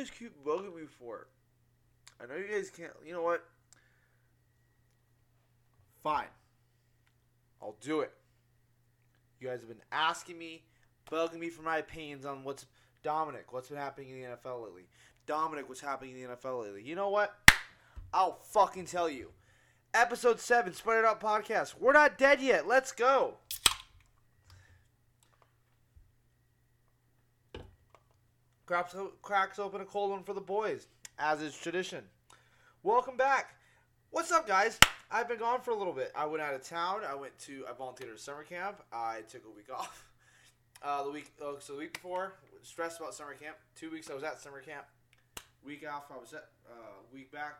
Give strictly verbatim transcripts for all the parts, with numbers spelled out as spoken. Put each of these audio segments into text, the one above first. guys keep bugging me for it. I know you guys can't. You know what? Fine. I'll do it. You guys have been asking me, bugging me for my opinions on what's Dominic, what's been happening in the N F L lately. Dominic, what's happening in the N F L lately. You know what? I'll fucking tell you. Episode seven, Spread It Out Podcast. We're not dead yet. Let's go. Cracks, cracks open a cold one for the boys, as is tradition. Welcome back. What's up, guys? I've been gone for a little bit. I went out of town. I went to, I volunteered at a summer camp. I took a week off. Uh, the week, oh, so the week before, stressed about summer camp. Two weeks I was at summer camp. Week off, I was at, uh, week back.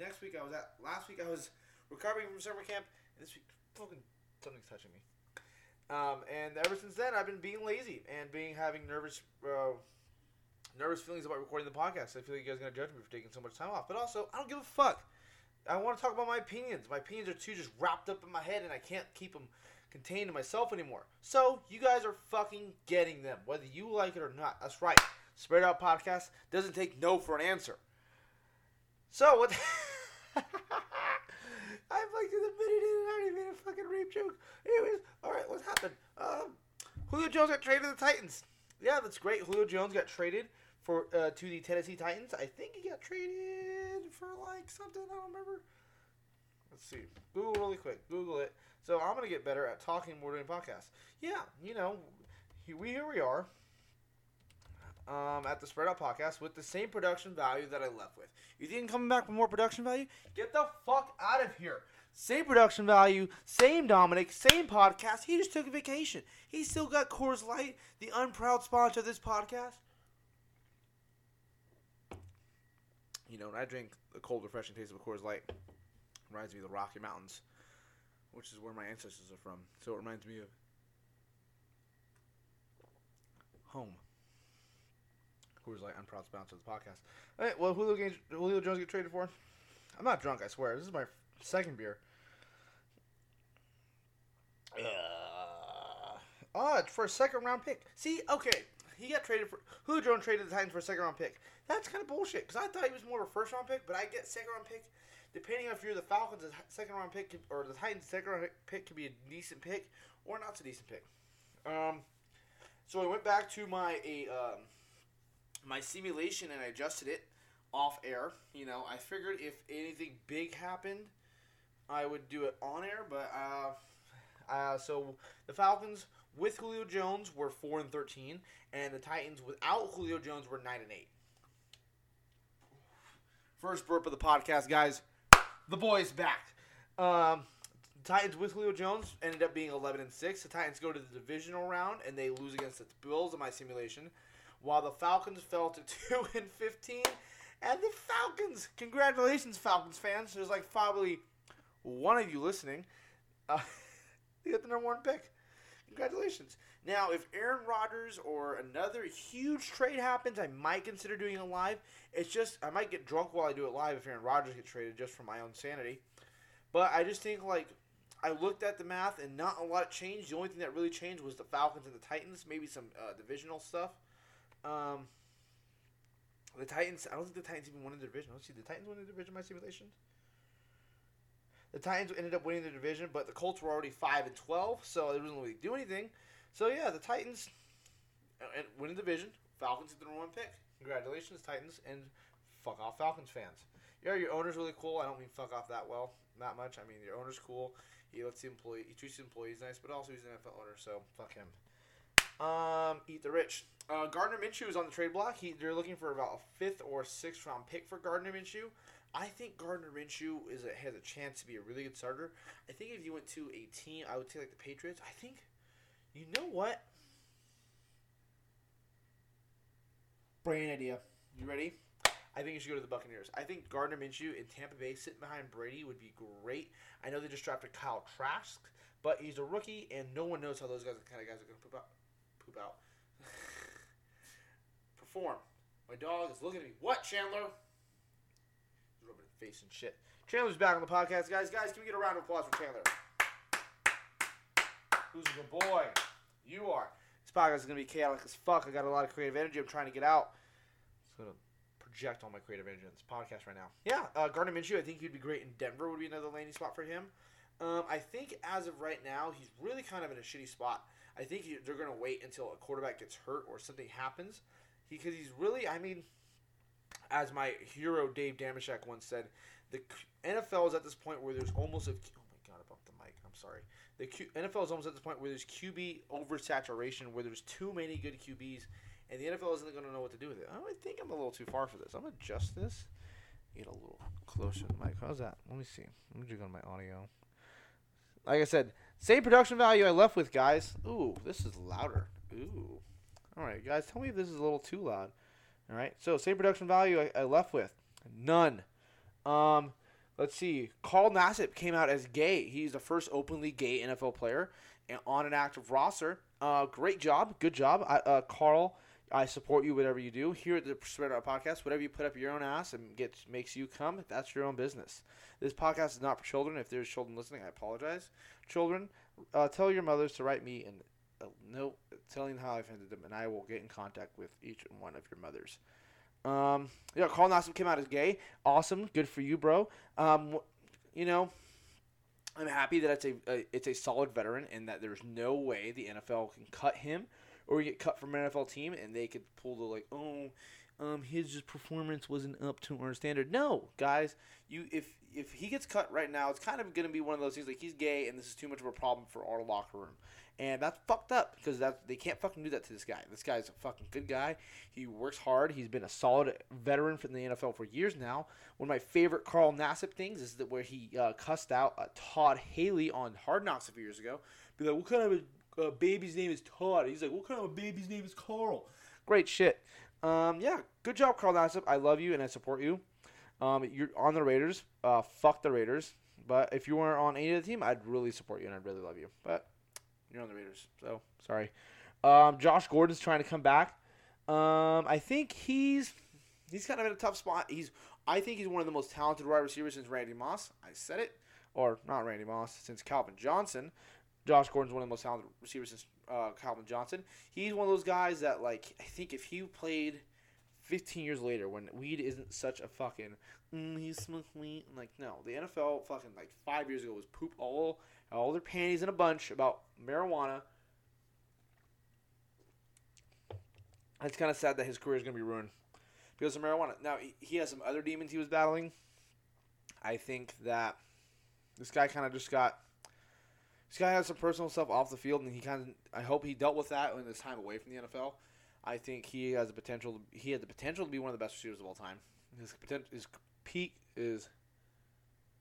Next week I was at, last week I was recovering from summer camp. And this week, fucking, something's touching me. Um, and ever since then, I've been being lazy and being, having nervous, uh, nervous feelings about recording the podcast. I feel like you guys are going to judge me for taking so much time off. But also, I don't give a fuck. I want to talk about my opinions. My opinions are too just wrapped up in my head, and I can't keep them contained to myself anymore. So, you guys are fucking getting them, whether you like it or not. That's right. Spread Out Podcast doesn't take no for an answer. So, what the I'm like to the minute in and out. He made a fucking rape joke. Anyways, alright, what's happened? Um, Julio Jones got traded to the Titans. Yeah, that's great. Julio Jones got traded for uh, to the Tennessee Titans. I think he got traded for like something. I don't remember. Let's see. Google really quick. Google it. So I'm going to get better at talking more during podcasts. Yeah, you know, we here we are um, at the Spread Out Podcast with the same production value that I left with. You think coming back with more production value? Get the fuck out of here. Same production value, same Dominic, same podcast. He just took a vacation. He still got Coors Light, the unproud sponsor of this podcast. You know, when I drink the cold, refreshing taste of a Coors Light, it reminds me of the Rocky Mountains, which is where my ancestors are from. So it reminds me of home. Coors Light, unproud sponsor of the podcast. All right, well, Julio, Gaines, Julio Jones get traded for? I'm not drunk, I swear. This is my second beer. Uh, oh, it's for a second round pick. See, okay. He got traded for Julio Jones traded the Titans for a second round pick. That's kind of bullshit because I thought he was more of a first round pick, but I get second round pick. Depending on if you're the Falcons, the second round pick or the Titans' second round pick could be a decent pick or not so decent pick. Um, so I went back to my a um, my simulation and I adjusted it off air. You know, I figured if anything big happened, I would do it on air. But uh, uh, so the Falcons with Julio Jones were four and thirteen, and the Titans without Julio Jones were nine and eight. First burp of the podcast, guys. The boys back. Um, the Titans with Julio Jones ended up being eleven and six. The Titans go to the divisional round and they lose against the Bills in my simulation, while the Falcons fell to two and fifteen. And the Falcons, congratulations, Falcons fans. There's like probably one of you listening. Uh, they got the number one pick. Congratulations. Now, if Aaron Rodgers or another huge trade happens, I might consider doing it live. It's just, I might get drunk while I do it live if Aaron Rodgers gets traded just for my own sanity. But I just think, like, I looked at the math and not a lot changed. The only thing that really changed was the Falcons and the Titans, maybe some uh, divisional stuff. Um, the Titans, I don't think the Titans even won the division. Let's see, the Titans won the division in my simulation? The Titans ended up winning the division, but the Colts were already five and twelve, so they didn't really do anything. So, yeah, the Titans win the division. Falcons get the number one pick. Congratulations, Titans, and fuck off, Falcons fans. Yeah, your owner's really cool. I don't mean fuck off that well, not much. I mean, your owner's cool. He lets the employee, he treats the employees nice, but also he's an N F L owner, so fuck him. Um, eat the rich. Uh, Gardner Minshew is on the trade block. He, they're looking for about a fifth or sixth round pick for Gardner Minshew. I think Gardner Minshew is a, has a chance to be a really good starter. I think if you went to a team, I would say like the Patriots. I think, you know what? Brilliant idea. You ready? I think you should go to the Buccaneers. I think Gardner Minshew in Tampa Bay sitting behind Brady would be great. I know they just drafted Kyle Trask, but he's a rookie, and no one knows how those guys, the kind of guys are going to poop out. Poop out. Perform. My dog is looking at me. What, Chandler? Face and shit. Chandler's back on the podcast, guys. Guys, can we get a round of applause for Chandler? Who's a good boy? You are. This podcast is going to be chaotic as fuck. I got a lot of creative energy I'm trying to get out. It's going to project on my creative engine of this podcast right now. Yeah, uh, Gardner Minshew, I think he'd be great in Denver, would be another landing spot for him. Um, I think as of right now, he's really kind of in a shitty spot. I think he, they're going to wait until a quarterback gets hurt or something happens. Because he, he's really, I mean, as my hero Dave Dameshek once said, the N F L is at this point where there's almost a... Oh my God, I bumped the mic. I'm sorry. The Q, N F L is almost at this point where there's Q B oversaturation, where there's too many good Q Bs, and the N F L isn't going to know what to do with it. I think I'm a little too far for this. I'm going to adjust this. Get a little closer to the mic. How's that? Let me see. Let me just go to my audio. Like I said, same production value I left with, guys. Ooh, this is louder. Ooh. All right, guys, tell me if this is a little too loud. All right, so same production value I, I left with. None. Um, let's see. Carl Nassib came out as gay. He's the first openly gay N F L player and on an active roster. Uh, great job. Good job. I, uh, Carl, I support you whatever you do. Here at the Spread Out Podcast, whatever you put up your own ass and gets makes you come, that's your own business. This podcast is not for children. If there's children listening, I apologize. Children, uh, tell your mothers to write me and uh, no, telling how I offended them, and I will get in contact with each and one of your mothers. Um, yeah, Carl Nassib came out as gay. Awesome. Good for you, bro. Um, you know, I'm happy that it's a, a it's a solid veteran and that there's no way the N F L can cut him. Or you get cut from an N F L team, and they could pull the, like, oh, um, his performance wasn't up to our standard. No, guys, you if if he gets cut right now, it's kind of going to be one of those things, like, he's gay, and this is too much of a problem for our locker room. And that's fucked up, because that they can't fucking do that to this guy. This guy's a fucking good guy. He works hard. He's been a solid veteran from the N F L for years now. One of my favorite Carl Nassib things is that where he uh, cussed out uh, Todd Haley on Hard Knocks a few years ago. Be like, what kind of a... Uh, baby's name is Todd. He's like, what kind of a baby's name is Carl? Great shit. Um, yeah, good job, Carl Nassib. I love you and I support you. Um, you're on the Raiders. Uh, fuck the Raiders. But if you weren't on any of the team, I'd really support you and I'd really love you. But you're on the Raiders, so sorry. Um, Josh Gordon's trying to come back. Um, I think he's he's kind of in a tough spot. He's I think he's one of the most talented wide receivers since Randy Moss. I said it, or not Randy Moss, since Calvin Johnson. Josh Gordon's one of the most talented receivers since uh, Calvin Johnson. He's one of those guys that, like, I think if he played fifteen years later when weed isn't such a fucking, mm, he smoked weed. Like, no. The N F L fucking, like, five years ago was poop all, all their panties in a bunch about marijuana. It's kind of sad that his career is going to be ruined because of marijuana. Now, he has some other demons he was battling. I think that this guy kind of just got... This guy has some personal stuff off the field, and he kind of. I hope he dealt with that in his time away from the N F L. I think he has the potential. To, he had the potential to be one of the best receivers of all time. His potential, his peak is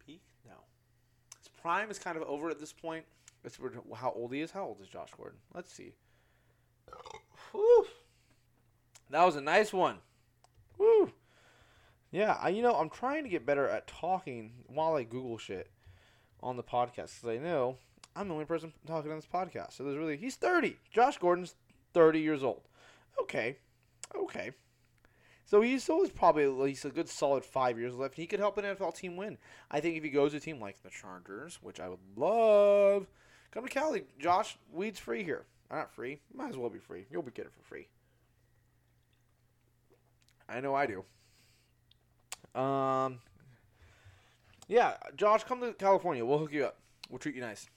peak. No, his prime is kind of over at this point. That's how old he is. How old is Josh Gordon? Let's see. Whew. That was a nice one. Woo. Yeah, I, you know, I'm trying to get better at talking while I Google shit on the podcast because I know. I'm the only person talking on this podcast. So there's really... He's thirty. Josh Gordon's thirty years old. Okay. Okay. So he's still probably at least a good solid five years left. He could help an N F L team win. I think if he goes to a team like the Chargers, which I would love... Come to Cali. Josh, weed's free here. Not free. Might as well be free. You'll be getting it for free. I know I do. Um, yeah, Josh, come to California. We'll hook you up. We'll treat you nice.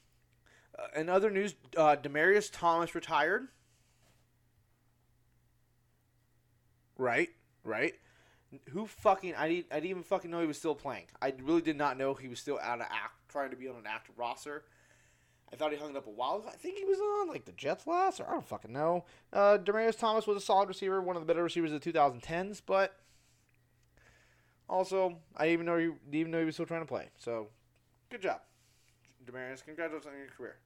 Uh, in other news, uh, Demarius Thomas retired. Right, right. Who fucking, I didn't, I didn't even fucking know he was still playing. I really did not know he was still out of act, trying to be on an active roster. I thought he hung it up a while ago. I think he was on, like, the Jets last, or I don't fucking know. Uh, Demarius Thomas was a solid receiver, one of the better receivers of the twenty tens, but also, I didn't even know he, didn't even know he was still trying to play. So, good job, Demarius. Congratulations on your career.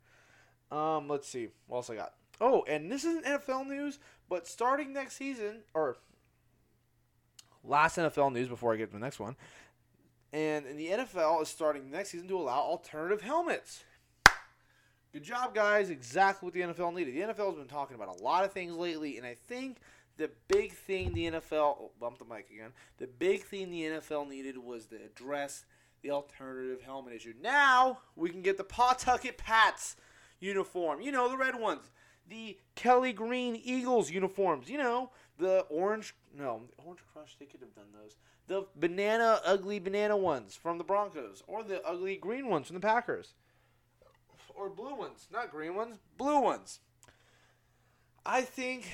Um, let's see. What else I got? Oh, and this isn't N F L news, but starting next season, or last N F L news before I get to the next one, and, and the N F L is starting next season to allow alternative helmets. Good job, guys. Exactly what the N F L needed. The N F L has been talking about a lot of things lately, and I think the big thing the N F L... Oh, bumped the mic again. The big thing the N F L needed was to address... the alternative helmet issue. Now, we can get the Pawtucket Pats uniform. You know, the red ones. the Kelly Green Eagles uniforms. You know, the orange, no, Orange Crush, they could have done those. The banana, ugly banana ones from the Broncos, or the ugly green ones from the Packers. Or blue ones, not green ones, blue ones. I think,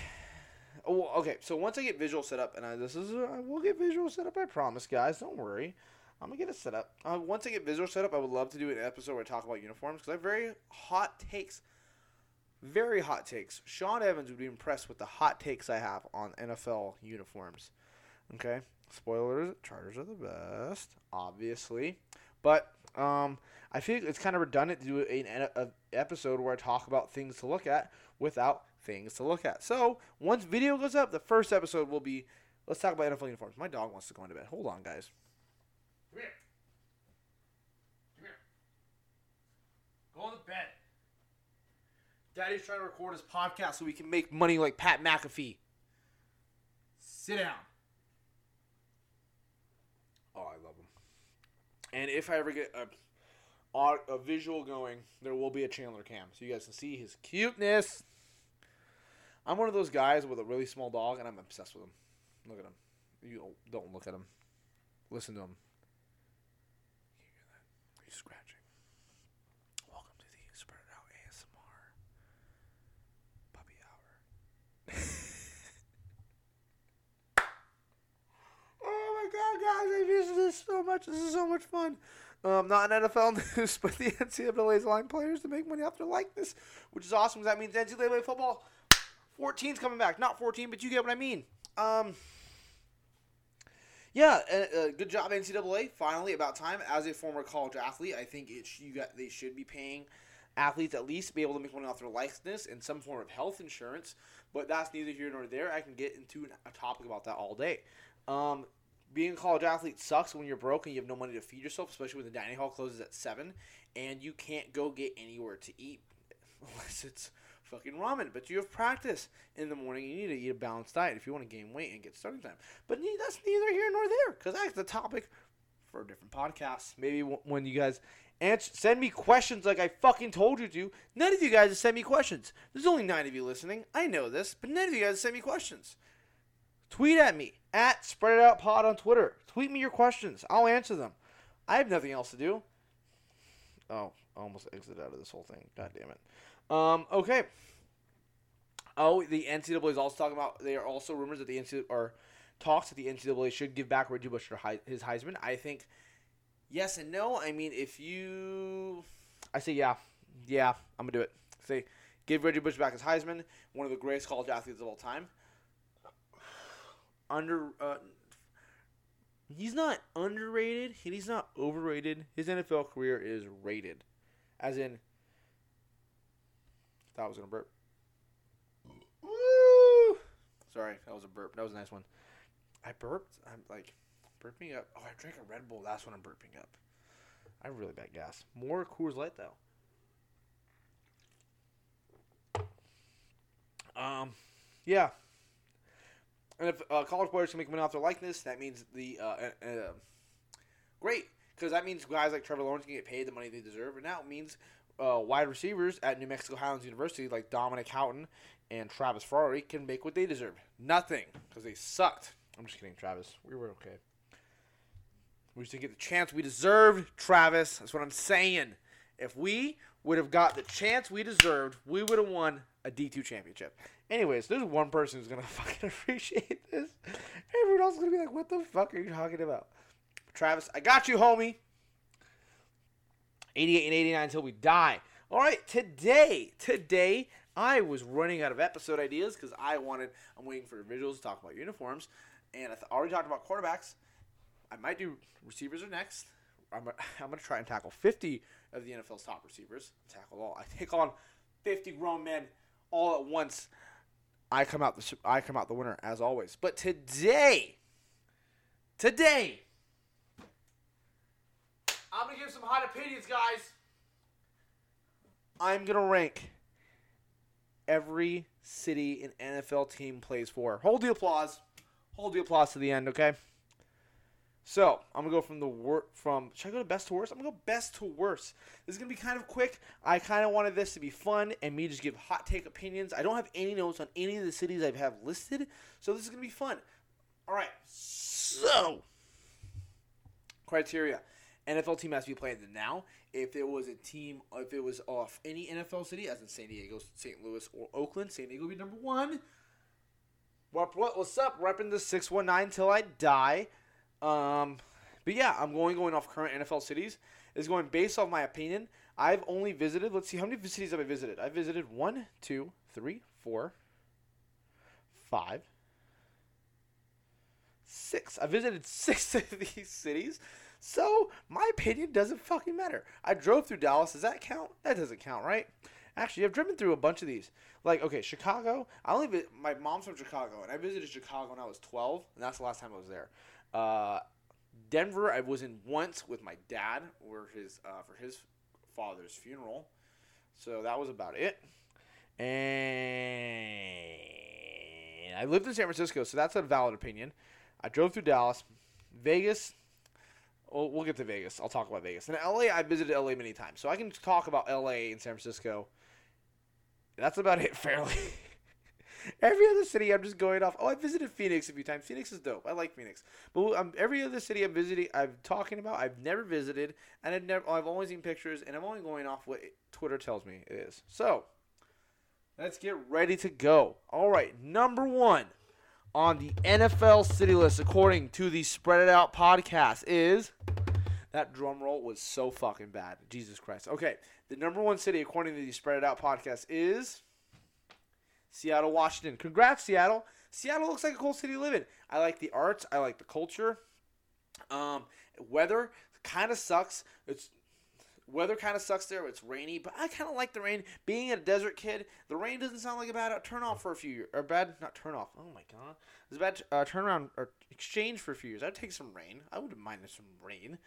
oh, okay, so once I get visual set up, and I, this is, I will get visual set up, I promise, guys, don't worry. I'm going to get it set up. Uh, once I get visual set up, I would love to do an episode where I talk about uniforms, because I have very hot takes. Very hot takes. Sean Evans would be impressed with the hot takes I have on N F L uniforms. Okay? Spoilers, Chargers are the best, obviously. But um, I feel it's kind of redundant to do an, an episode where I talk about things to look at without things to look at. So, once video goes up, the first episode will be, let's talk about N F L uniforms. My dog wants to go into bed. Hold on, guys. Come here. Come here. Go to bed. Daddy's trying to record his podcast so we can make money like Pat McAfee. Sit down. Oh, I love him. And if I ever get a, a visual going, there will be a Chandler cam so you guys can see his cuteness. I'm one of those guys with a really small dog, and I'm obsessed with him. Look at him. You don't look at him. Listen to him. Scratching. Welcome to the Spread It Out A S M R Puppy Hour. Oh my god, guys, I've used this so much. This is so much fun. Um, not in N F L news, but the N C double A's allowing players to make money off their likeness, which is awesome. That means N C double A football fourteen's coming back. Not fourteen, but you get what I mean. Um... Yeah, uh, uh, good job, N C double A. Finally, about time. As a former college athlete, I think it sh- you got they should be paying athletes at least be able to make money off their likeness and some form of health insurance. But that's neither here nor there. I can get into an, a topic about that all day. Um, being a college athlete sucks when you're broke and you have no money to feed yourself, especially when the dining hall closes at seven and you can't go get anywhere to eat unless it's fucking ramen, but you have practice in the morning. You need to eat a balanced diet if you want to gain weight and get starting time. But that's neither here nor there, because that's the topic for a different podcast. Maybe when you guys answer, send me questions like I fucking told you to. None of you guys have sent me questions. There's only nine of you listening. I know this, but none of you guys have sent me questions. Tweet at me, at SpreadItOutPod on Twitter. Tweet me your questions. I'll answer them. I have nothing else to do. Oh, I almost exited out of this whole thing. God damn it. Um, okay. Oh, the N C double A is also talking about, they are also rumors that the N C double A, or talks that the N C double A should give back Reggie Bush his Heisman. I think yes and no. I mean, if you, I say yeah, yeah, I'm going to do it. Say, give Reggie Bush back his Heisman, one of the greatest college athletes of all time. Under, uh, he's not underrated, and he's not overrated. His N F L career is rated, as in, thought I was going to burp. Woo! Sorry, that was a burp. That was a nice one. I burped. I'm like burping up. Oh, I drank a Red Bull. That's when I'm burping up. I really bad gas. More Coors Light, though. Um, yeah. And if uh, college players can make money off their likeness, that means the uh, uh, uh great, because that means guys like Trevor Lawrence can get paid the money they deserve, and now it means Uh, wide receivers at New Mexico Highlands University like Dominic Houghton and Travis Ferrari can make what they deserve. Nothing, because they sucked. I'm just kidding, Travis. We were okay. We just didn't get the chance we deserved, Travis. That's what I'm saying. If we would have got the chance we deserved, we would have won a D two championship. Anyways, there's one person who's going to fucking appreciate this. Everyone else is going to be like, what the fuck are you talking about? Travis, I got you, homie. eighty-eight and eighty-nine until we die. All right, today, today, I was running out of episode ideas because I wanted, I'm waiting for visuals to talk about uniforms, and I th- already talked about quarterbacks. I might do receivers are next. I'm, I'm going to try and tackle fifty of the N F L's top receivers. Tackle all. I take on fifty grown men all at once. I come out the, I come out the winner, as always. But today, today, I'm going to give some hot opinions, guys. I'm going to rank every city an N F L team plays for. Hold the applause. Hold the applause to the end, okay? So I'm gonna go from the wor- from should I go to best to worst? I'm gonna go best to worst. This is gonna be kind of quick. I kind of wanted this to be fun and me just give hot take opinions. I don't have any notes on any of the cities I have listed, so this is gonna be fun. All right. So criteria: N F L team has to be playing now. If it was a team, if it was off any N F L city, as in San Diego, Saint Louis, or Oakland, San Diego would be number one. What, what what's up? Repping the six one nine till I die. Um, but yeah, I'm going going off current N F L cities. It's going based off my opinion. I've only visited, let's see, how many cities have I visited? I visited one, two, three, four, five, six. I visited six of these cities, so my opinion doesn't fucking matter. I drove through Dallas. Does that count? That doesn't count, right? Actually, I've driven through a bunch of these. Like, okay, Chicago. I only vi- my mom's from Chicago, and I visited Chicago when I was twelve, and that's the last time I was there. Uh, Denver, I was in once with my dad or his uh, for his father's funeral, so that was about it. And I lived in San Francisco, so that's a valid opinion. I drove through Dallas, Vegas. Well, we'll get to Vegas. I'll talk about Vegas. And L A, I visited L A many times, so I can talk about L A and San Francisco. That's about it, fairly. Every other city I'm just going off. Oh, I visited Phoenix a few times. Phoenix is dope. I like Phoenix. But um, every other city I'm visiting, I'm talking about, I've never visited, and I've never. I've only seen pictures, and I'm only going off what Twitter tells me it is. So, let's get ready to go. All right, number one on the N F L city list, according to the Spread It Out podcast, is... That drum roll was so fucking bad. Jesus Christ. Okay, the number one city, according to the Spread It Out podcast, is... Seattle, Washington. Congrats, Seattle. Seattle looks like a cool city to live in. I like the arts. I like the culture. Um, weather kind of sucks. It's weather kind of sucks there. It's rainy, but I kind of like the rain. Being a desert kid, the rain doesn't sound like a bad turn off for a few years. Or bad, not turn off. Oh my god, it's a bad uh, turnaround or exchange for a few years. I'd take some rain. I wouldn't mind some rain.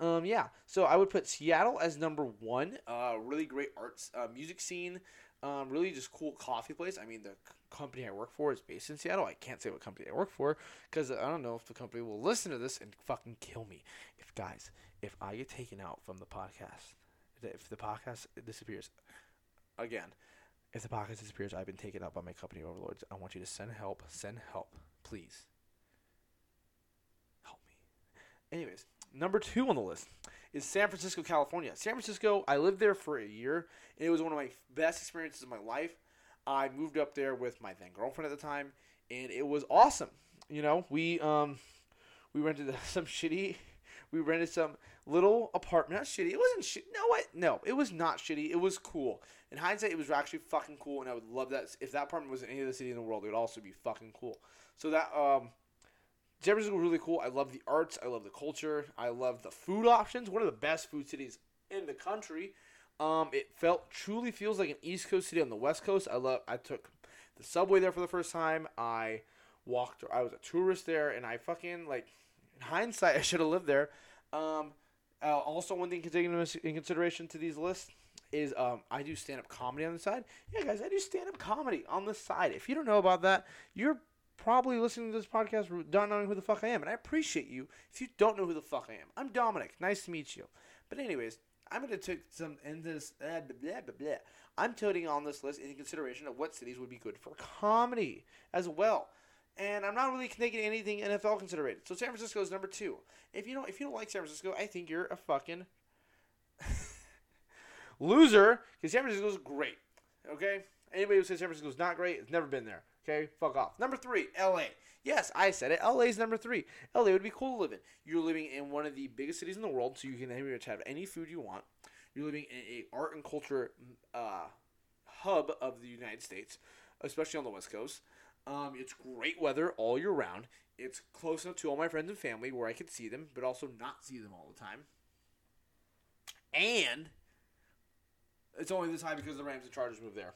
Um, yeah. So I would put Seattle as number one. Uh, really great arts, uh, music scene. Um, really just cool coffee place. I mean, the c- company I work for is based in Seattle. I can't say what company I work for because I don't know if the company will listen to this and fucking kill me. If guys, if I get taken out from the podcast, if the podcast disappears, again, if the podcast disappears, I've been taken out by my company overlords. I want you to send help. Send help. Please. Help me. Anyways, number two on the list is San Francisco, California. San Francisco, I lived there for a year, and it was one of my best experiences of my life. I moved up there with my then-girlfriend at the time, and it was awesome. You know, we um, we rented some shitty, we rented some little apartment. Not shitty. It wasn't shitty. No, I, no, it was not shitty. It was cool. In hindsight, it was actually fucking cool, and I would love that. If that apartment was in any other city in the world, it would also be fucking cool. So that... um. San Francisco was really cool. I love the arts. I love the culture. I love the food options. One of the best food cities in the country. Um, it felt truly feels like an East Coast city on the West Coast. I love. I took the subway there for the first time. I walked. I was a tourist there, and I fucking like. In hindsight, I should have lived there. Um, uh, also, one thing taking in consideration to these lists is um, I do stand up comedy on the side. Yeah, guys, I do stand up comedy on the side. If you don't know about that, you're probably listening to this podcast not knowing who the fuck I am, and I appreciate you if you don't know who the fuck I am. I'm Dominic. Nice to meet you. But anyways, I'm gonna take some in this. Uh, blah, blah, blah. I'm toting on this list in consideration of what cities would be good for comedy as well, and I'm not really taking anything N F L considerated. So San Francisco is number two. If you don't, if you don't like San Francisco, I think you're a fucking loser because San Francisco is great. Okay, anybody who says San Francisco is not great has never been there. Okay, fuck off. Number three, L A. Yes, I said it. L A is number three. L A would be cool to live in. You're living in one of the biggest cities in the world, so you can have any food you want. You're living in an art and culture uh, hub of the United States, especially on the West Coast. Um, it's great weather all year round. It's close enough to all my friends and family where I could see them, but also not see them all the time. And it's only this high because the Rams and Chargers moved there.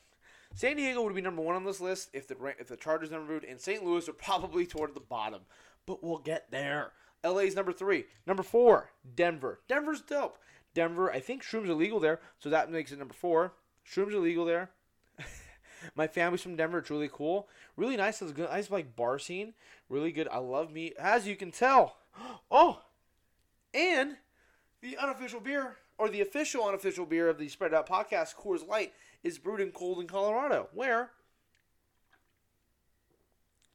San Diego would be number one on this list if the if the Chargers never moved, and Saint Louis are probably toward the bottom, but we'll get there. L A's number three. Number four, Denver. Denver's dope. Denver, I think shrooms are legal there, so that makes it number four. Shrooms are legal there. My family's from Denver. It's really cool. Really nice. It's good. I just like bar scene. Really good. I love me. As you can tell. Oh, And the unofficial beer, or the official unofficial beer of the Spread Out Podcast, Coors Light, is brewed in Golden, Colorado, where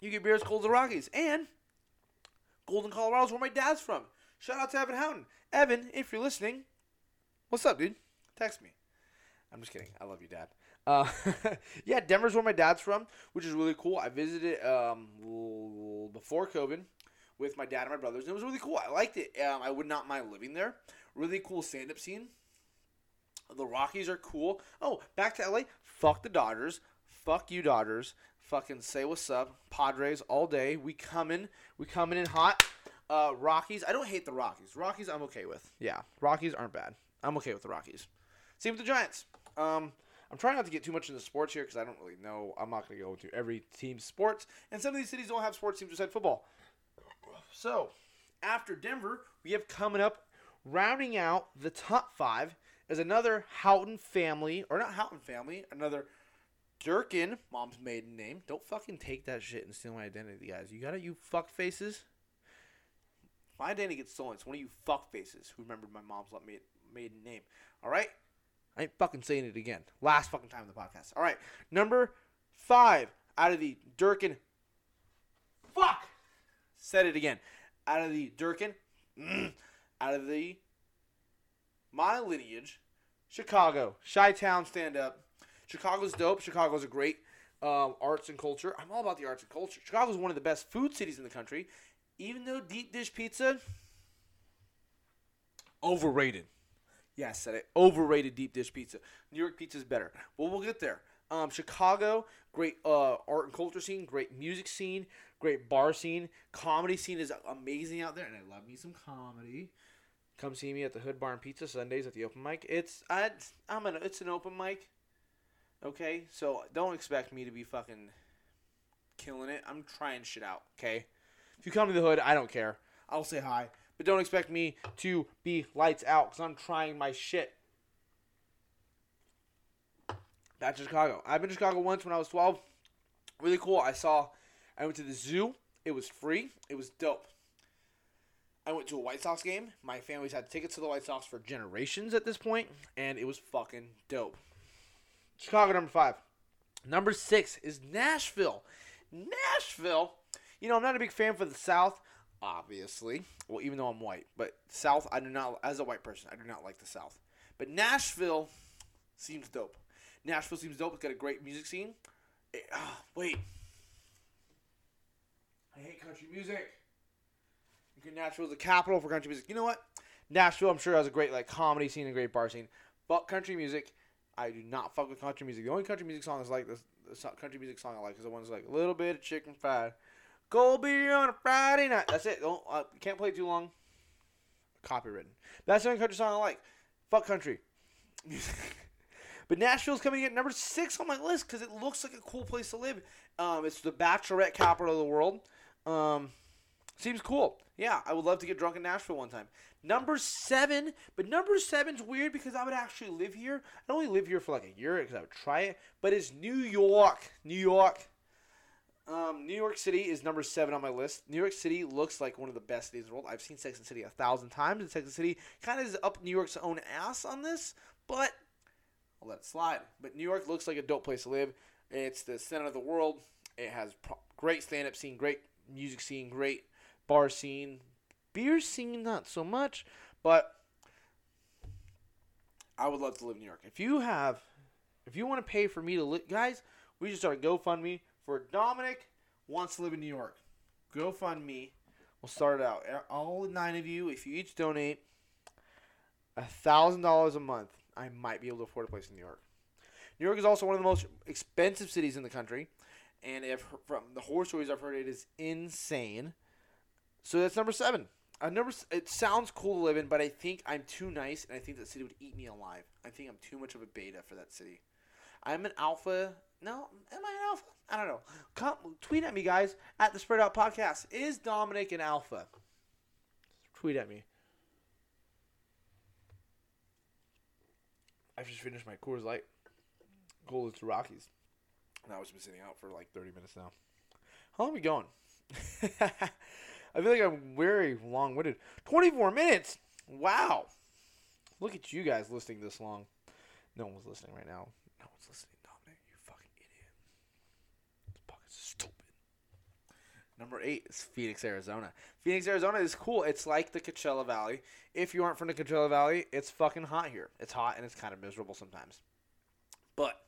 you get beer as cold as the Rockies. And Golden, Colorado is where my dad's from. Shout out to Evan Houghton. Evan, if you're listening, what's up, dude? Text me. I'm just kidding. I love you, Dad. Uh, yeah, Denver's where my dad's from, which is really cool. I visited um, before COVID with my dad and my brothers, and it was really cool. I liked it. Um, I would not mind living there. Really cool stand-up scene. The Rockies are cool. Oh, back to L A. Fuck the Dodgers. Fuck you, Dodgers. Fucking say what's up. Padres all day. We coming. We coming in hot. Uh, Rockies. I don't hate the Rockies. Rockies I'm okay with. Yeah, Rockies aren't bad. I'm okay with the Rockies. Same with the Giants. Um, I'm trying not to get too much into sports here because I don't really know. I'm not going to go into every team's sports. And some of these cities don't have sports teams besides football. So, after Denver, we have coming up, rounding out the top five, is another Houghton family. Or not Houghton family. Another Durkin, mom's maiden name. Don't fucking take that shit and steal my identity, guys. You got it, you fuckfaces? My identity gets stolen. It's one of you fuckfaces who remembered my mom's maiden name. All right? I ain't fucking saying it again. Last fucking time in the podcast. All right. Number five out of the Durkin. Fuck. Said it again. Out of the Durkin. Mm, out of the. My lineage. Chicago. Chi-Town stand up. Chicago's dope. Chicago's a great um, arts and culture. I'm all about the arts and culture. Chicago's one of the best food cities in the country. Even though deep dish pizza. Overrated. Yeah, I said it. Overrated deep dish pizza. New York pizza is better. Well, we'll get there. Um, Chicago, great uh, art and culture scene, great music scene, great bar scene. Comedy scene is amazing out there, and I love me some comedy. Come see me at the Hood Barn Pizza Sundays at the open mic. It's I, I'm an it's an open mic, okay? So don't expect me to be fucking killing it. I'm trying shit out, okay? If you come to the Hood, I don't care. I'll say hi. But don't expect me to be lights out because I'm trying my shit. Back to Chicago. I've been to Chicago once when I was twelve. Really cool. I saw, I went to the zoo. It was free. It was dope. I went to a White Sox game. My family's had tickets to the White Sox for generations at this point, and it was fucking dope. Chicago, number five. Number six is Nashville. Nashville. You know, I'm not a big fan for the South. Obviously, well, even though I'm white, but South, I do not, as a white person, I do not like the South. But Nashville seems dope. Nashville seems dope. It's got a great music scene. It, oh, wait. I hate country music. Nashville is the capital for country music. You know what? Nashville, I'm sure, has a great like comedy scene and a great bar scene. But country music, I do not fuck with country music. The only country music song is like this. The country music song I like is the one's like a little bit of chicken fried. Cold beer on a Friday night. That's it. Don't uh, can't play too long. Copywritten. That's the only country song I like. Fuck country music. But Nashville's coming in at number six on my list because it looks like a cool place to live. Um, it's the bachelorette capital of the world. Um, seems cool. Yeah, I would love to get drunk in Nashville one time. Number seven, but number seven's weird because I would actually live here. I'd only live here for like a year because I would try it. But it's New York. New York. Um, New York City is number seven on my list. New York City looks like one of the best cities in the world. I've seen Sex and the City a thousand times, and Sex and the City kind of is up New York's own ass on this, but I'll let it slide. But New York looks like a dope place to live. It's the center of the world. It has pro- great stand-up scene, great music scene, great bar scene. Beer scene, not so much, but I would love to live in New York. If you have, if you want to pay for me to live, guys, we just started GoFundMe. For Dominic wants to live in New York. GoFundMe. We'll start it out. All nine of you, if you each donate one thousand dollars a month, I might be able to afford a place in New York. New York is also one of the most expensive cities in the country. And if, from the horror stories I've heard, it is insane. So that's number seven. I never, it sounds cool to live in, but I think I'm too nice, and I think that city would eat me alive. I think I'm too much of a beta for that city. I'm an alpha. No, am I an alpha? I don't know. Come, tweet at me, guys, at the Spread Out Podcast. Is Dominic an alpha? Tweet at me. I've just finished my Coors Light. Goal is the Rockies. And I was been sitting out for like thirty minutes now. How long are we going? I feel like I'm very long-winded. twenty-four minutes? Wow. Look at you guys listening this long. No one was listening right now. No one's listening, Dominic. You fucking idiot. This fucking stupid. Number eight is Phoenix, Arizona. Phoenix, Arizona is cool. It's like the Coachella Valley. If you aren't from the Coachella Valley, it's fucking hot here. It's hot and it's kind of miserable sometimes. But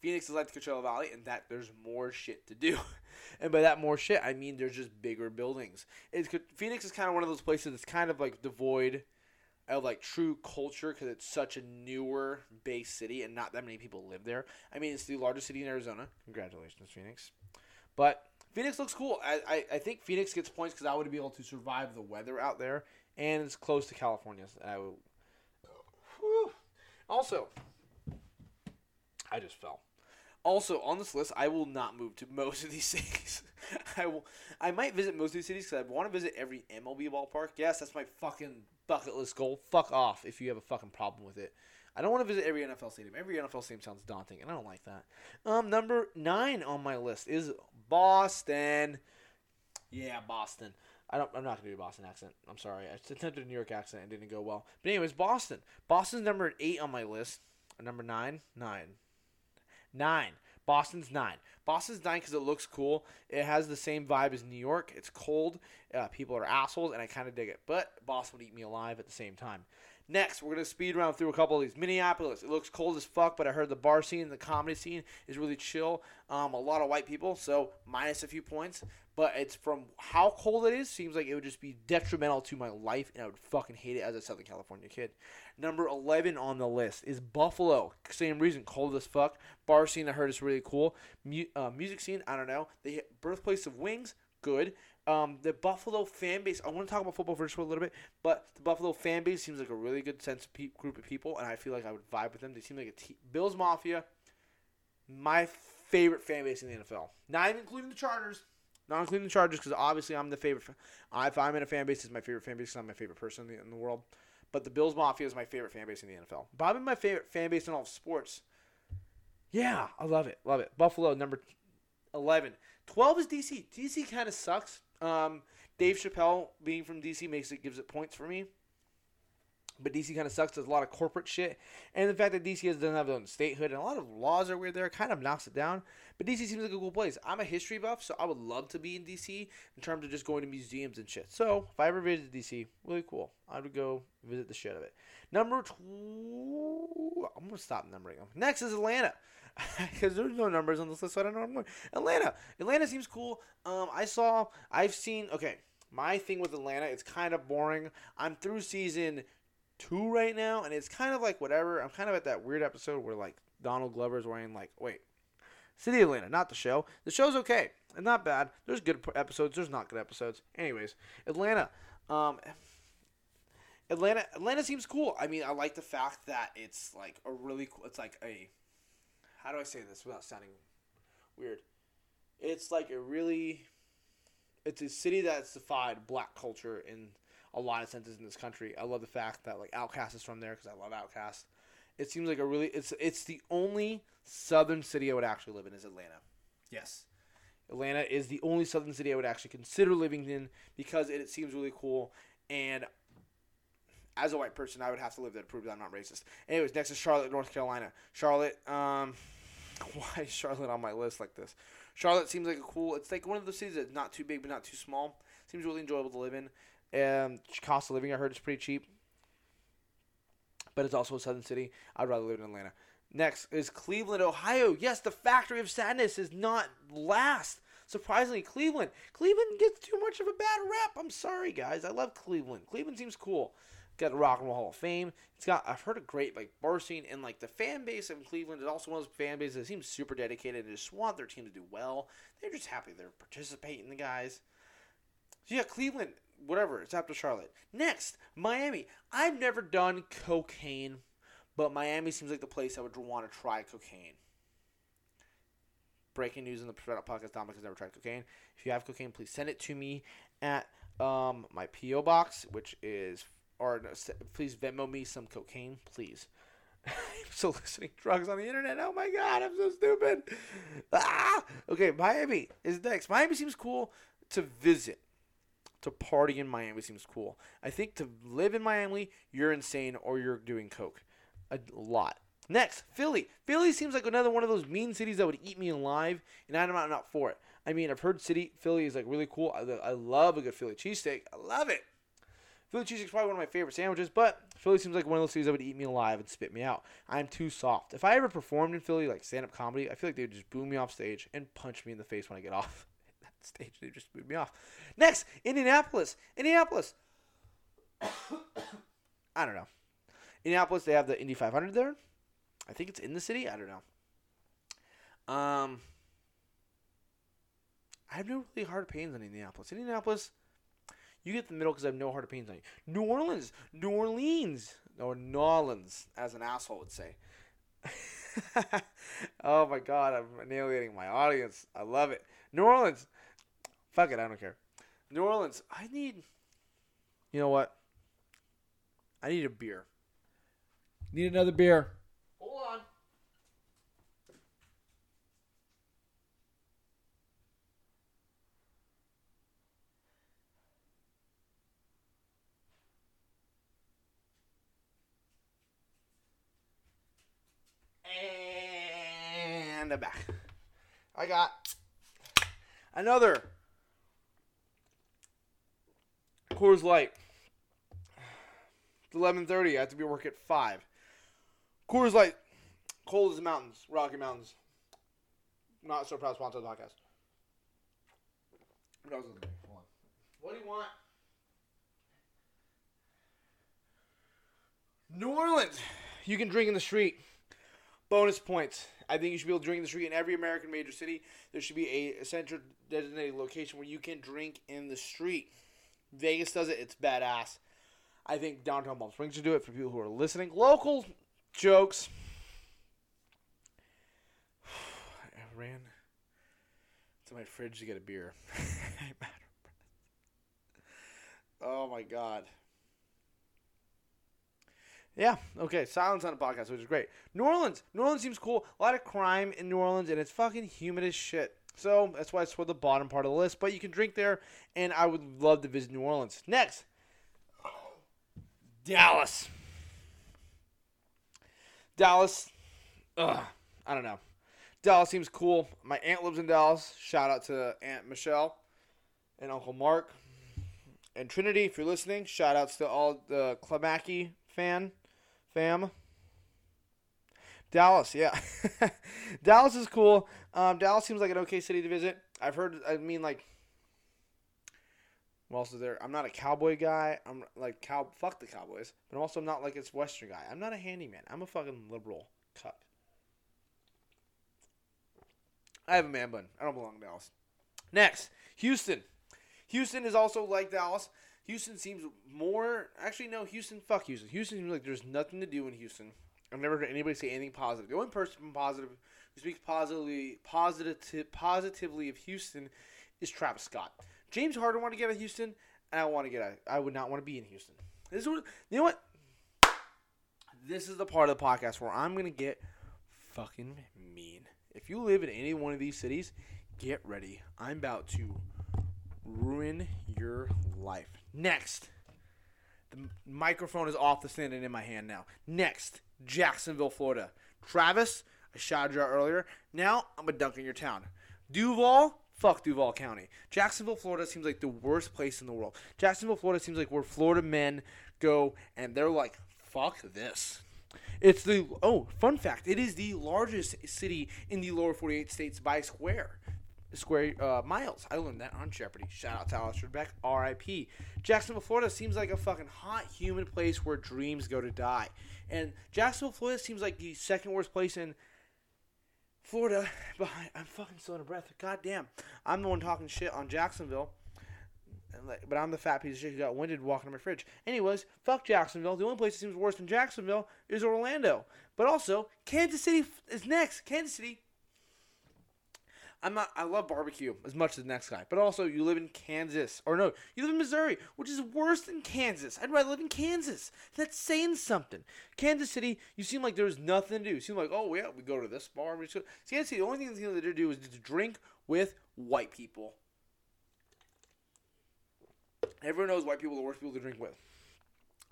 Phoenix is like the Coachella Valley in that there's more shit to do. And by that more shit, I mean there's just bigger buildings. It's, Phoenix is kind of one of those places that's kind of like devoid of like true culture because it's such a newer base city and not that many people live there. I mean, it's the largest city in Arizona. Congratulations, Phoenix. But Phoenix looks cool. I, I, I think Phoenix gets points because I would be able to survive the weather out there, and it's close to California. So I would... Whew. Also, I just fell. Also, on this list, I will not move to most of these cities. I will. I might visit most of these cities because I want to visit every M L B ballpark. Yes, that's my fucking bucket list goal. Fuck off if you have a fucking problem with it. I don't want to visit every N F L stadium. Every N F L stadium sounds daunting, and I don't like that. Um, number nine on my list is Boston. Yeah, Boston. I don't. I'm not gonna do a Boston accent. I'm sorry. I attempted a New York accent and didn't go well. But anyways, Boston. Boston's number eight on my list. Number nine. Nine. Nine. Boston's nine. Boston's nine because it looks cool. It has the same vibe as New York. It's cold. Uh, people are assholes, and I kind of dig it. But Boston would eat me alive at the same time. Next, we're going to speed round through a couple of these. Minneapolis. It looks cold as fuck, but I heard the bar scene, the comedy scene is really chill. Um, a lot of white people, so minus a few points. But it's from how cold it is, seems like it would just be detrimental to my life, and I would fucking hate it as a Southern California kid. Number eleven on the list is Buffalo. Same reason, cold as fuck. Bar scene, I heard, is really cool. Mu- uh, music scene, I don't know. They hit Birthplace of Wings, good. Um, the Buffalo fan base, I want to talk about football for just a little bit, but the Buffalo fan base seems like a really good sense of pe- group of people, and I feel like I would vibe with them. They seem like a t- Bills Mafia, my favorite fan base in the N F L. Not even including the Chargers. Not including the Chargers, because obviously I'm the favorite. Fa- if I'm in a fan base, it's my favorite fan base because I'm my favorite person in the, in the world. But the Bills Mafia is my favorite fan base in the N F L. Probably my favorite fan base in all of sports. Yeah, I love it. Love it. Buffalo, number eleven. twelve is D C. D C kind of sucks. Um, Dave Chappelle being from D C makes it gives it points for me, but D C kind of sucks. There's a lot of corporate shit, and the fact that D C doesn't have their own statehood and a lot of laws are weird there kind of knocks it down. But D C seems like a cool place. I'm a history buff, so I would love to be in D C in terms of just going to museums and shit. So if I ever visit D C, really cool. I would go visit the shit of it. Number two, I'm gonna stop numbering them. Next is Atlanta. Because there's no numbers on this list, so I don't know what I'm going. Atlanta. Atlanta seems cool. Um, I saw, I've seen, okay, my thing with Atlanta, it's kind of boring. I'm through season two right now, and it's kind of like whatever. I'm kind of at that weird episode where, like, Donald Glover's wearing, like, wait, City of Atlanta, not the show. The show's okay. It's not bad. There's good episodes. There's not good episodes. Anyways, Atlanta. Um... Atlanta, Atlanta seems cool. I mean, I like the fact that it's, like, a really cool, it's, like, a... How do I say this without sounding weird? It's like a really, it's a city that's defied black culture in a lot of senses in this country. I love the fact that like Outkast is from there because I love Outkast. It seems like a really, it's it's the only southern city I would actually live in is Atlanta. Yes. Atlanta is the only southern city I would actually consider living in because it, it seems really cool. And as a white person, I would have to live there to prove that I'm not racist. Anyways, next is Charlotte, North Carolina. Charlotte, um, why is Charlotte on my list like this? Charlotte seems like a cool, it's like one of those cities that's not too big but not too small. Seems really enjoyable to live in. Um, cost of living, I heard, is pretty cheap. But it's also a southern city. I'd rather live in Atlanta. Next is Cleveland, Ohio. Yes, the factory of sadness is not last. Surprisingly, Cleveland. Cleveland gets too much of a bad rap. I'm sorry, guys. I love Cleveland. Cleveland seems cool. Got the Rock and Roll Hall of Fame. It's got, I've heard a great like bar scene, and like the fan base in Cleveland is also one of those fan bases that seems super dedicated and just want their team to do well. They're just happy they're participating, the guys. So yeah, Cleveland, whatever. It's after Charlotte. Next, Miami. I've never done cocaine, but Miami seems like the place I would want to try cocaine. Breaking news in the Spreadout Podcast: Dominic has never tried cocaine. If you have cocaine, please send it to me at um my P O box, which is. Or no, please Venmo me some cocaine, please. I'm soliciting drugs on the internet. Oh my god, I'm so stupid. Ah! Okay, Miami is next. Miami seems cool to visit. To party in Miami seems cool. I think to live in Miami, you're insane or you're doing coke. A lot. Next, Philly. Philly seems like another one of those mean cities that would eat me alive, and I'm not, I'm not for it. I mean, I've heard city Philly is like really cool. I, I love a good Philly cheesesteak. I love it. Philly cheesesteak is probably one of my favorite sandwiches, but Philly seems like one of those cities that would eat me alive and spit me out. I'm too soft. If I ever performed in Philly, like stand-up comedy, I feel like they would just boo me off stage and punch me in the face when I get off that stage. They just booed me off. Next, Indianapolis. Indianapolis. I don't know. Indianapolis, they have the Indy five hundred there. I think it's in the city. I don't know. Um, I have no really hard opinions on Indianapolis. Indianapolis, you get the middle because I have no hard opinions on you. New Orleans. New Orleans. Or New Orleans, as an asshole would say. Oh, my God. I'm annihilating my audience. I love it. New Orleans. Fuck it. I don't care. New Orleans. I need... You know what? I need a beer. Need another beer. Hold on. And I'm back. I got another Coors Light. It's eleven thirty. I have to be at work at five. Coors Light, cold as the mountains, Rocky Mountains. Not so proud sponsor of the podcast. Hold on. What do you want? New Orleans. You can drink in the street. Bonus points. I think you should be able to drink in the street in every American major city. There should be a central designated location where you can drink in the street. Vegas does it. It's badass. I think downtown Palm Springs should do it for people who are listening. Local jokes. I ran to my fridge to get a beer. I'm out of breath. Oh my God. Yeah. Okay. Silence on a podcast, which is great. New Orleans. New Orleans seems cool. A lot of crime in New Orleans, and it's fucking humid as shit. So that's why it's toward the bottom part of the list. But you can drink there, and I would love to visit New Orleans. Next, Dallas. Dallas, ugh, I don't know. Dallas seems cool. My aunt lives in Dallas. Shout out to Aunt Michelle and Uncle Mark and Trinity if you're listening. Shout outs to all the Klamaki fan, fam. Dallas, yeah. Dallas is cool. Um, Dallas seems like an okay city to visit. I've heard, I mean, like, I'm also there. I'm not a cowboy guy. I'm like cow. Fuck the Cowboys. But I'm also not like it's Western guy. I'm not a handyman. I'm a fucking liberal cuck. I have a man bun. I don't belong in Dallas. Next, Houston. Houston is also like Dallas. Houston seems more. Actually, no. Houston. Fuck Houston. Houston seems like there's nothing to do in Houston. I've never heard anybody say anything positive. The only person positive who speaks positively, positive, positively of Houston is Travis Scott. James Harden wanted to get out of Houston, and I want to get out. I would not want to be in Houston. This is what, you know what? This is the part of the podcast where I'm going to get fucking mean. If you live in any one of these cities, get ready. I'm about to ruin your life. Next. The microphone is off the stand and in my hand now. Next, Jacksonville, Florida. Travis, I shouted you out earlier. Now, I'm going to dunk in your town. Duval. Fuck Duval County. Jacksonville, Florida seems like the worst place in the world. Jacksonville, Florida seems like where Florida men go and they're like, fuck this. It's the, oh, fun fact. It is the largest city in the lower forty-eight states by square, square uh, miles. I learned that on Jeopardy. Shout out to Alice Trebek, R I P. Jacksonville, Florida seems like a fucking hot, humid place where dreams go to die. And Jacksonville, Florida seems like the second worst place in Florida, behind, I'm fucking still out of breath. God damn. I'm the one talking shit on Jacksonville. And like, but I'm the fat piece of shit who got winded walking in my fridge. Anyways, fuck Jacksonville. The only place that seems worse than Jacksonville is Orlando. But also, Kansas City is next. Kansas City. I'm not, I love barbecue as much as the next guy. But also, you live in Kansas. Or no, you live in Missouri, which is worse than Kansas. I'd rather live in Kansas. That's saying something. Kansas City, you seem like there's nothing to do. You seem like, oh, yeah, we go to this bar. We so Kansas City, the only thing that they do is to drink with white people. Everyone knows white people are the worst people to drink with.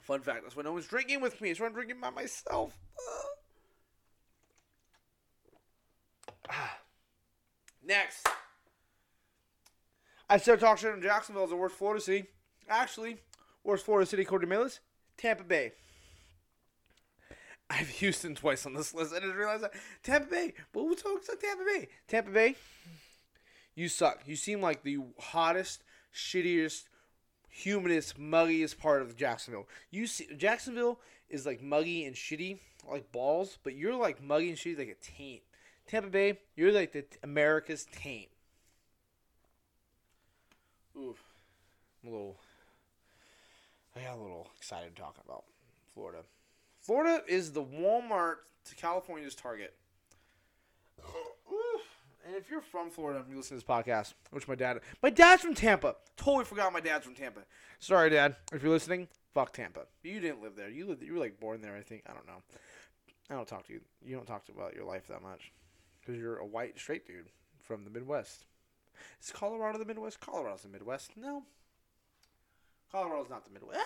Fun fact, that's why no one's drinking with me. That's why I'm drinking by myself. Next. I still talk shit on Jacksonville as the worst Florida city. Actually, worst Florida city according to my list, Tampa Bay. I have Houston twice on this list. I didn't realize that. Tampa Bay. But who talks like Tampa Bay? Tampa Bay, you suck. You seem like the hottest, shittiest, humanest, muggiest part of Jacksonville. You see, Jacksonville is like muggy and shitty, like balls, but you're like muggy and shitty like a taint. Tampa Bay, you're like the America's taint. Oof. I'm a little, I got a little excited talking about Florida. Florida is the Walmart to California's Target. Oof. And if you're from Florida and you listen to this podcast, which my dad, my dad's from Tampa. Totally forgot my dad's from Tampa. Sorry, Dad. If you're listening, fuck Tampa. You didn't live there. You lived, you were like born there, I think. I don't know. I don't talk to you. You don't talk about your life that much because you're a white straight dude from the Midwest. Is Colorado the Midwest? Colorado's the Midwest. No. Colorado's not the Midwest.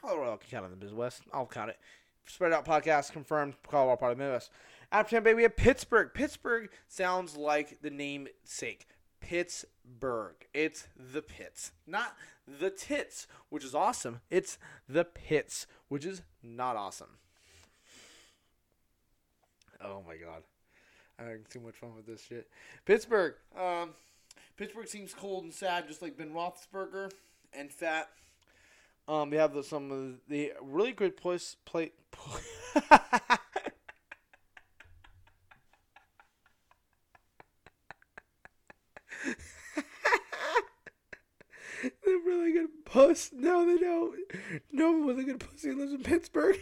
Colorado can count on the Midwest. I'll count it. Spread Out Podcast confirmed Colorado part of the Midwest. After Tampa Bay, we have Pittsburgh. Pittsburgh sounds like the namesake. Pittsburgh. It's the pits. Not the tits, which is awesome. It's the pits, which is not awesome. Oh, my God. I'm having too much fun with this shit. Pittsburgh. Um, Pittsburgh seems cold and sad, just like Ben Roethlisberger and fat. Um, we have the, some of the really good place play. play. They're really good puss. No, they don't. No one was a good pussy who lives in Pittsburgh.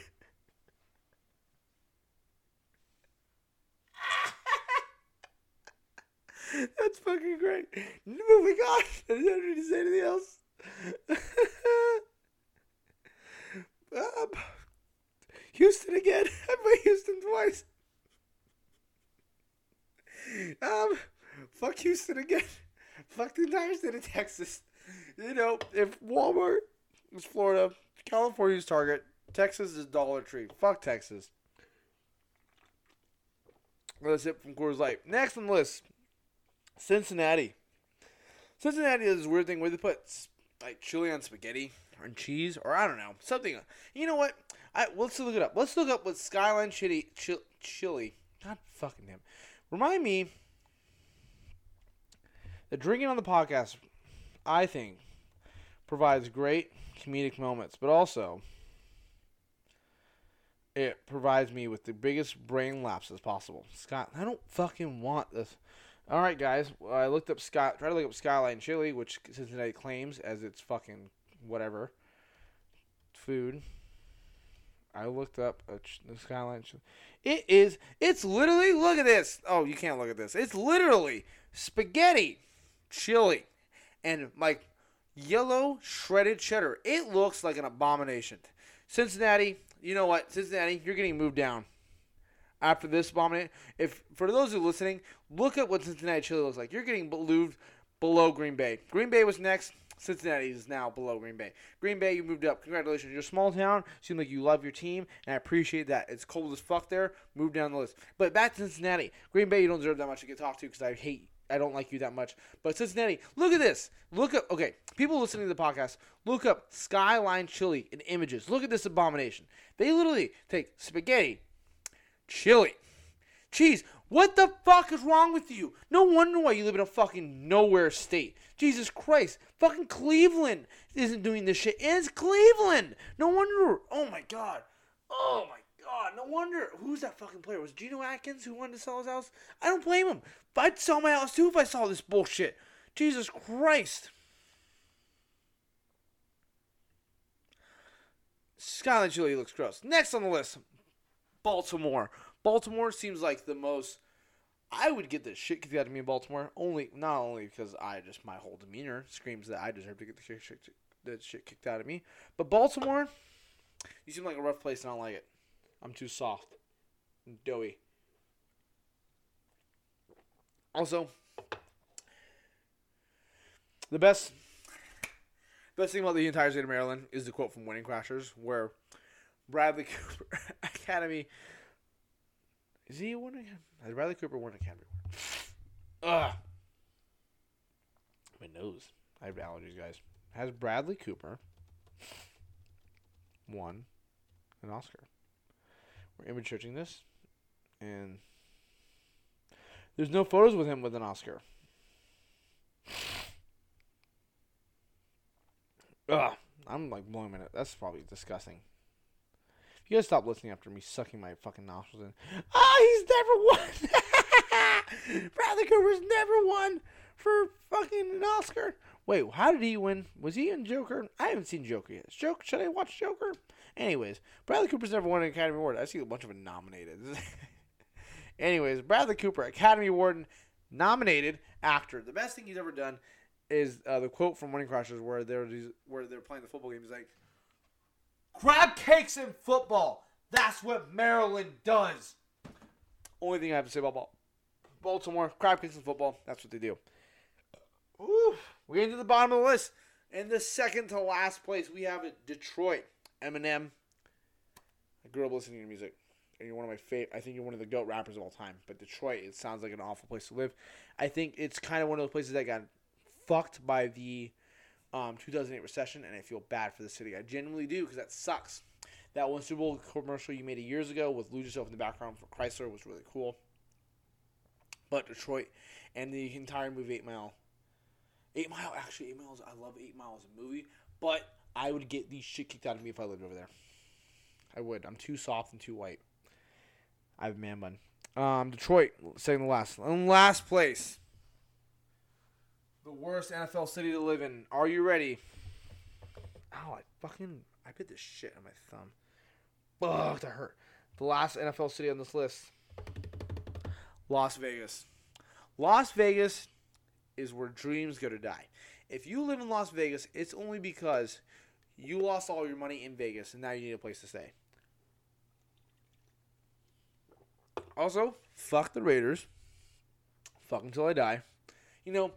That's fucking great. Oh my God, I don't need to say anything else. Um, Houston again. I played Houston twice. Um, fuck Houston again. Fuck the entire state of Texas. You know, if Walmart is Florida, California's Target, Texas is Dollar Tree. Fuck Texas. Well, that's it from Coors Light. Next on the list, Cincinnati. Cincinnati is this weird thing where they put like chili on spaghetti. And cheese, or I don't know, something. You know what? I let's look it up. Let's look up what Skyline Chili, chi, chili. God fucking damn. Remind me that drinking on the podcast, I think, provides great comedic moments, but also it provides me with the biggest brain lapses possible. Scott, I don't fucking want this. All right, guys. I looked up Sky. Try to look up Skyline Chili, which Cincinnati claims as its fucking. Whatever food I looked up a ch- the Skyline Chili. It is it's literally look at this. Oh, you can't look at this. It's literally spaghetti, chili, and like yellow shredded cheddar. It looks like an abomination. Cincinnati, you know what? Cincinnati, you're getting moved down. After this abomination, if for those who are listening, look at what Cincinnati chili looks like. You're getting moved below Green Bay. Green Bay was next. Cincinnati is now below Green Bay. Green Bay, you moved up. Congratulations. You're a small town. Seems like you love your team, and I appreciate that. It's cold as fuck there. Move down the list. But back to Cincinnati. Green Bay, you don't deserve that much to get talked to because I hate I don't like you that much. But Cincinnati, look at this. Look up. Okay, people listening to the podcast, look up Skyline Chili in images. Look at this abomination. They literally take spaghetti, chili, cheese. What the fuck is wrong with you? No wonder why you live in a fucking nowhere state. Jesus Christ. Fucking Cleveland isn't doing this shit. It's Cleveland. No wonder. Oh, my God. Oh, my God. No wonder. Who's that fucking player? Was Geno Atkins who wanted to sell his house? I don't blame him. I'd sell my house, too, if I saw this bullshit. Jesus Christ. Skyline Chili looks gross. Next on the list, Baltimore. Baltimore seems like the most. I would get the shit kicked out of me in Baltimore. Only, not only because I just my whole demeanor screams that I deserve to get the shit, shit, that shit kicked out of me. But Baltimore, you seem like a rough place, and I don't like it. I'm too soft, and doughy. Also, the best Best thing about the entire state of Maryland is the quote from Wedding Crashers, where Bradley Cooper Academy... Is he a winner? Has Bradley Cooper won an Academy Award? Ugh. My nose. I have allergies, guys. Has Bradley Cooper won an Oscar? We're image searching this, and there's no photos with him with an Oscar. Ugh. I'm like blowing my nose. That's probably disgusting. You guys stop listening after me sucking my fucking nostrils in. Oh, he's never won. Bradley Cooper's never won for fucking an Oscar. Wait, how did he win? Was he in Joker? I haven't seen Joker yet. Joker? Should I watch Joker? Anyways, Bradley Cooper's never won an Academy Award. I see a bunch of them nominated. Anyways, Bradley Cooper, Academy Award nominated actor. The best thing he's ever done is uh, the quote from Wedding Crashers where they're where they're playing the football game. He's like, "Crab cakes and football. That's what Maryland does." Only thing I have to say about Baltimore, crab cakes and football. That's what they do. Ooh, we get to the bottom of the list. In the second to last place, we have Detroit. Eminem. I grew up listening to music. And you're one of my favorite. I think you're one of the GOAT rappers of all time. But Detroit, it sounds like an awful place to live. I think it's kind of one of those places that got fucked by the... Um, two thousand eight recession, and I feel bad for the city. I genuinely do, because that sucks. That one Super Bowl commercial you made years ago with Lose Yourself in the background for Chrysler was really cool. But Detroit and the entire movie eight mile. eight mile, actually, eight mile is, I love eight mile as a movie, but I would get the shit kicked out of me if I lived over there. I would. I'm too soft and too white. I have a man bun. Um, Detroit, second to last. In last place. The worst N F L city to live in. Are you ready? Ow, I fucking... I bit this shit on my thumb. Ugh, that hurt. The last N F L city on this list. Las Vegas. Las Vegas is where dreams go to die. If you live in Las Vegas, it's only because you lost all your money in Vegas, and now you need a place to stay. Also, fuck the Raiders. Fuck until I die. You know...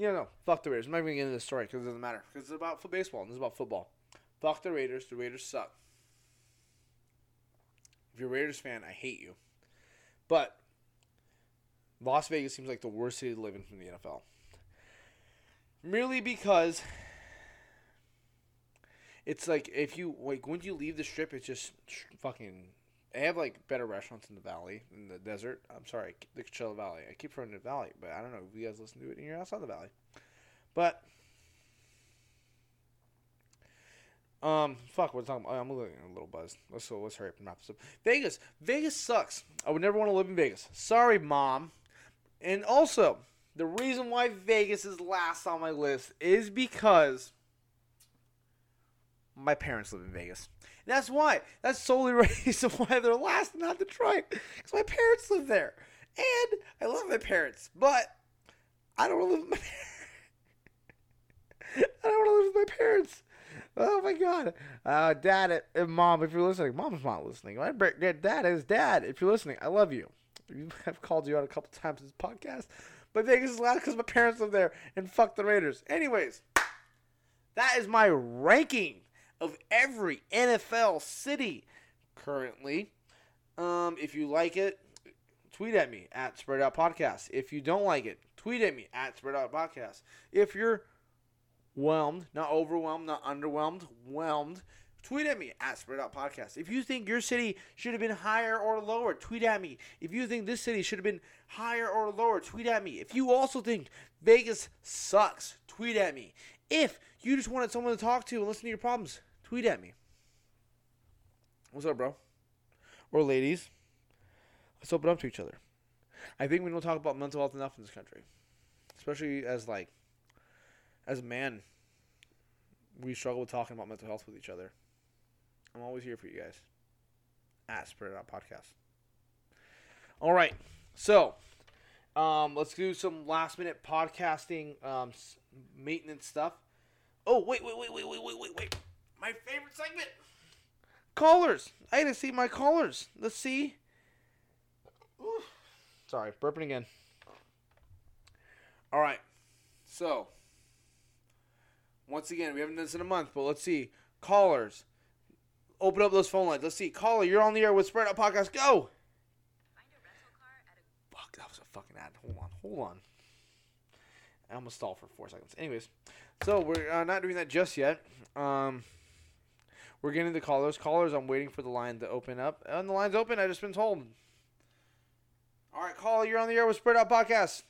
Yeah, no, fuck the Raiders. I'm not even going to get into this story because it doesn't matter. Because it's about baseball and this is about football. Fuck the Raiders. The Raiders suck. If you're a Raiders fan, I hate you. But Las Vegas seems like the worst city to live in from the N F L. Merely because it's like if you, like, when you leave the strip, it's just fucking, they have like better restaurants in the valley, in the desert. I'm sorry, the Coachella Valley. I keep referring to the valley, but I don't know if you guys listen to it and you're outside the valley. But, um, fuck, we're talking about. I'm a little, a little buzzed. Let's, so let's hurry up and wrap this up. Vegas. Vegas sucks. I would never want to live in Vegas. Sorry, Mom. And also, the reason why Vegas is last on my list is because my parents live in Vegas. And that's why. That's solely the reason why they're last and not Detroit. Because my parents live there. And I love my parents. But I don't want to live with my parents. I don't want to live with my parents. Oh, my God. Uh, Dad and Mom, if you're listening. Mom's not listening. My dad is Dad. If you're listening, I love you. I've called you out a couple times in this podcast. But Vegas is loud because my parents live there. And fuck the Raiders. Anyways, that is my ranking of every N F L city currently. Um, if you like it, tweet at me at SpreadoutPodcast. If you don't like it, tweet at me at SpreadoutPodcast. If you're whelmed, not overwhelmed, not underwhelmed, whelmed, tweet at me at SpreadoutPodcast. If you think your city should have been higher or lower, tweet at me. If you think this city should have been higher or lower, tweet at me. If you also think Vegas sucks, tweet at me. If you just wanted someone to talk to and listen to your problems, tweet at me. What's up, bro? Or ladies. Let's open up to each other. I think we don't talk about mental health enough in this country. Especially as, like, as a man, we struggle with talking about mental health with each other. I'm always here for you guys. At Spread It Out Podcast. All right. So, um, let's do some last-minute podcasting um, maintenance stuff. Oh, wait, wait, wait, wait, wait, wait, wait, wait. My favorite segment. Callers. I had to see my callers. Let's see. Oof. Sorry, burping again. All right. So, Once again, we haven't done this in a month, but let's see. Callers, open up those phone lines. Let's see. Caller, you're on the air with Spread Out Podcast. Go! Find a rental car at a... Fuck, that was a fucking ad. Hold on, hold on. I almost stalled for four seconds. Anyways, so we're uh, not doing that just yet. Um, we're getting the callers. Callers, I'm waiting for the line to open up. And the line's open. I just been told. All right, caller, you're on the air with Spread Out Podcast.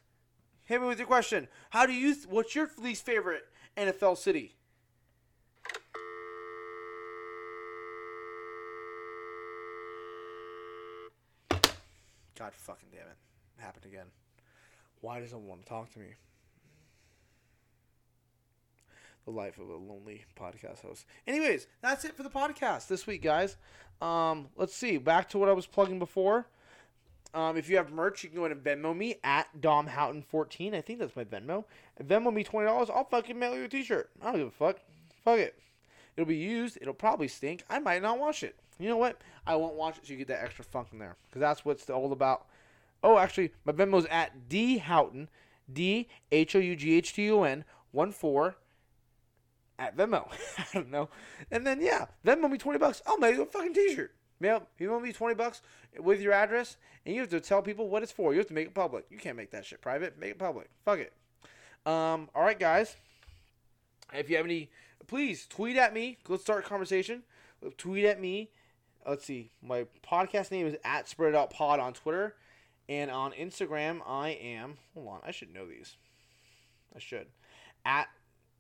Hit me with your question. How do you? Th- what's your least favorite N F L city? God fucking damn it. It happened again. Why does someone want to talk to me? The life of a lonely podcast host. Anyways, that's it for the podcast this week, guys. Um, let's see. Back to what I was plugging before. Um, if you have merch, you can go ahead and Venmo me at Dom Houghton fourteen. I think that's my Venmo. Venmo me twenty dollars. I'll fucking mail you a t-shirt. I don't give a fuck. Fuck it. It'll be used. It'll probably stink. I might not wash it. You know what? I won't watch it, so you get that extra funk in there. Because that's what's all about. Oh, actually, my Venmo's at dhoughton, D H O U G H T O N, one four, at Venmo. I don't know. And then, yeah, Venmo me twenty bucks. I'll mail you a fucking t-shirt. Mail, you mail me twenty bucks with your address, and you have to tell people what it's for. You have to make it public. You can't make that shit private. Make it public. Fuck it. Um, all right, guys. If you have any, please tweet at me. Let's start a conversation. Tweet at me. Let's see. My podcast name is at SpreadoutPod on Twitter. And on Instagram, I am... Hold on. I should know these. I should. At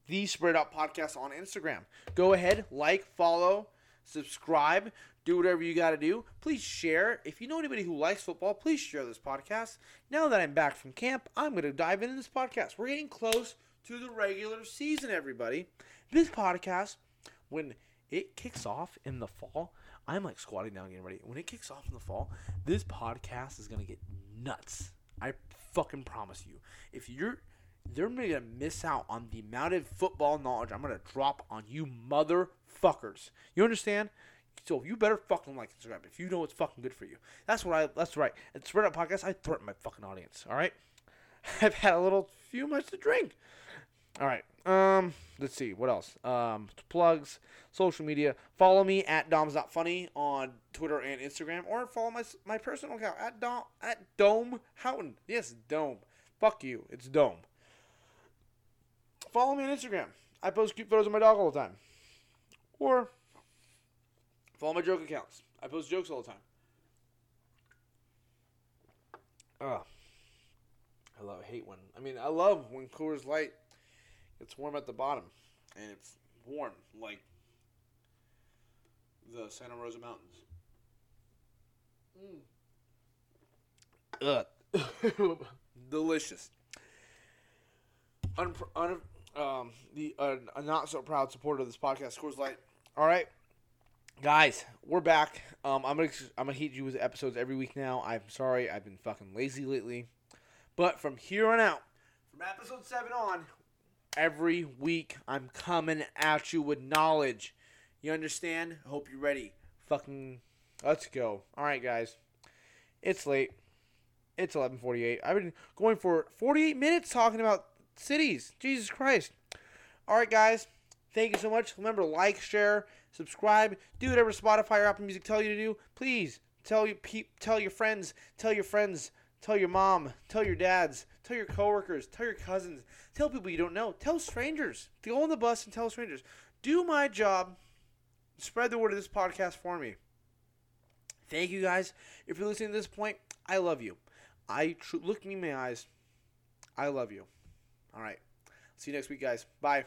the SpreadoutPod Podcast on Instagram. Go ahead. Like, follow, subscribe. Do whatever you got to do. Please share. If you know anybody who likes football, please share this podcast. Now that I'm back from camp, I'm going to dive into this podcast. We're getting close to the regular season, everybody. This podcast, when it kicks off in the fall... I'm like squatting down getting ready. When it kicks off in the fall, this podcast is going to get nuts. I fucking promise you. If you're, they're going to miss out on the amount of football knowledge I'm going to drop on you motherfuckers. You understand? So you better fucking like Instagram if you know it's fucking good for you. That's what I, that's right. At Spread Out Podcast, I threaten my fucking audience. All right? I've had a little few much to drink. All right, um, let's see, what else? Um, plugs, social media. Follow me at domsnotfunny on Twitter and Instagram, or follow my my personal account at Dom at Dome Houghton. Yes, Dome. Fuck you, it's Dome. Follow me on Instagram. I post cute photos of my dog all the time. Or follow my joke accounts. I post jokes all the time. Ugh. I love hate when I mean I love when Coors Light. It's warm at the bottom, and it's warm like the Santa Rosa Mountains. Mm. Ugh. Delicious. Un- un- um, the uh, a not-so-proud supporter of this podcast, Coors Light. All right, guys, we're back. Um, I'm going to I'm gonna hit you with episodes every week now. I'm sorry. I've been fucking lazy lately. But from here on out, from episode seven on... Every week, I'm coming at you with knowledge. You understand? I hope you're ready. Fucking, let's go. All right, guys. It's late. It's eleven forty-eight. I've been going for forty-eight minutes talking about cities. Jesus Christ. All right, guys. Thank you so much. Remember, like, share, subscribe. Do whatever Spotify or Apple Music tell you to do. Please, tell your, pe- tell your friends. Tell your friends. Tell your mom, tell your dads, tell your coworkers, tell your cousins, tell people you don't know, tell strangers. Go on the bus and tell strangers. Do my job. Spread the word of this podcast for me. Thank you guys. If you're listening to this point, I love you. I tr- look me in my eyes. I love you. All right. See you next week, guys. Bye.